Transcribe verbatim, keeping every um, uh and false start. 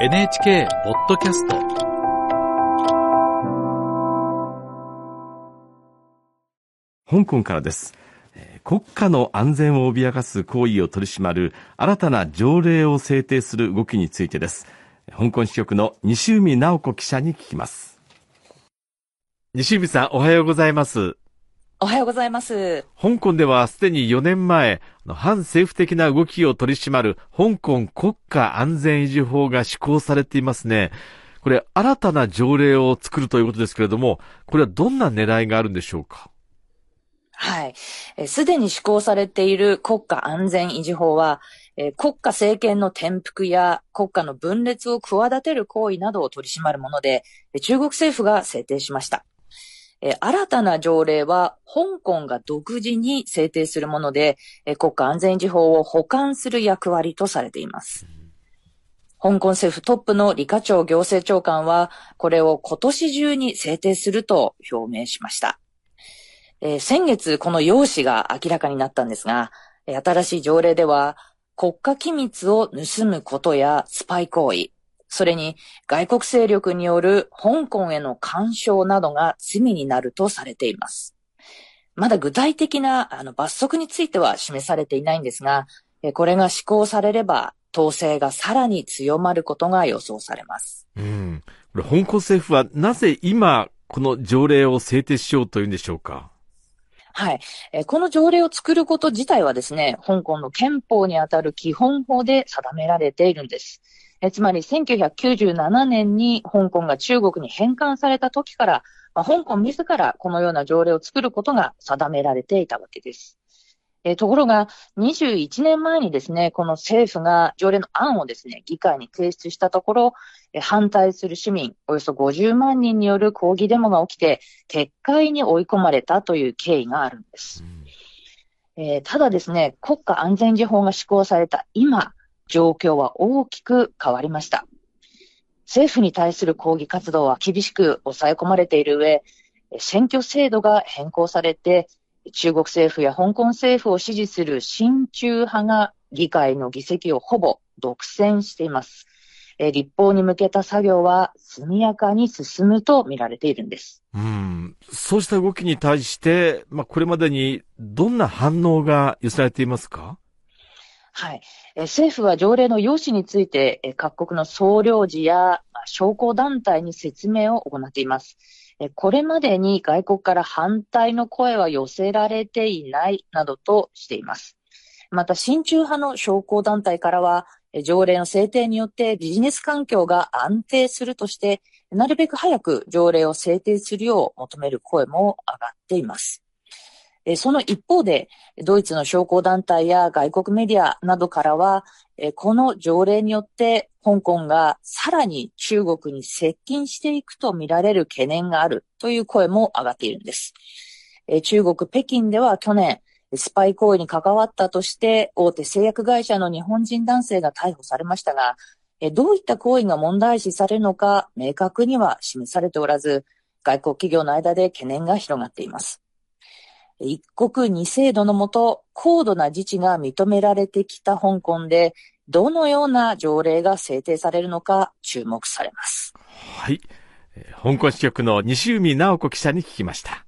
エヌエイチケー ポッドキャスト。香港からです。国家の安全を脅かす行為を取り締まる新たな条例を制定する動きについてです。香港支局の西海直子記者に聞きます。西海さん、おはようございます。おはようございます。香港ではすでによねんまえ、反政府的な動きを取り締まる香港国家安全維持法が施行されていますね。これ、新たな条例を作るということですけれども、これはどんな狙いがあるんでしょうか？はい。すでに施行されている国家安全維持法は、えー、国家政権の転覆や国家の分裂を企てる行為などを取り締まるもので、中国政府が制定しました。えー、新たな条例は香港が独自に制定するもので、えー、国家安全維持法を補完する役割とされています。香港政府トップの李家超行政長官は、これを今年中に制定すると表明しました。えー、先月この要旨が明らかになったんですが、新しい条例では国家機密を盗むことやスパイ行為、それに外国勢力による香港への干渉などが罪になるとされています。まだ具体的なあの罰則については示されていないんですが、これが施行されれば統制がさらに強まることが予想されます。うん、これ香港政府はなぜ今この条例を制定しようというんでしょうか？はい。この条例を作ること自体はですね、香港の憲法にあたる基本法で定められているんです。えつまりせんきゅうひゃくきゅうじゅうななねんに香港が中国に返還された時から、まあ、香港自らこのような条例を作ることが定められていたわけです。えところがにじゅういちねんまえにですね、この政府が条例の案をですね、議会に提出したところ、え反対する市民およそごじゅうまんにんによる抗議デモが起きて撤回に追い込まれたという経緯があるんです。えー、ただですね、国家安全維持法が施行された今、状況は大きく変わりました。政府に対する抗議活動は厳しく抑え込まれている上、選挙制度が変更されて、中国政府や香港政府を支持する親中派が議会の議席をほぼ独占しています。立法に向けた作業は速やかに進むと見られているんです。うん、そうした動きに対して、まあ、これまでにどんな反応が寄せられていますか？はい、政府は条例の要旨について各国の総領事や商工団体に説明を行っています。これまでに外国から反対の声は寄せられていないなどとしています。また親中派の商工団体からは条例の制定によってビジネス環境が安定するとして、なるべく早く条例を制定するよう求める声も上がっています。その一方で、ドイツの商工団体や外国メディアなどからは、この条例によって香港がさらに中国に接近していくと見られる懸念があるという声も上がっているんです。中国北京では去年、スパイ行為に関わったとして大手製薬会社の日本人男性が逮捕されましたが、どういった行為が問題視されるのか明確には示されておらず、外国企業の間で懸念が広がっています。一国二制度のもと、高度な自治が認められてきた香港で、どのような条例が制定されるのか注目されます。はい。香港支局の西海直子記者に聞きました。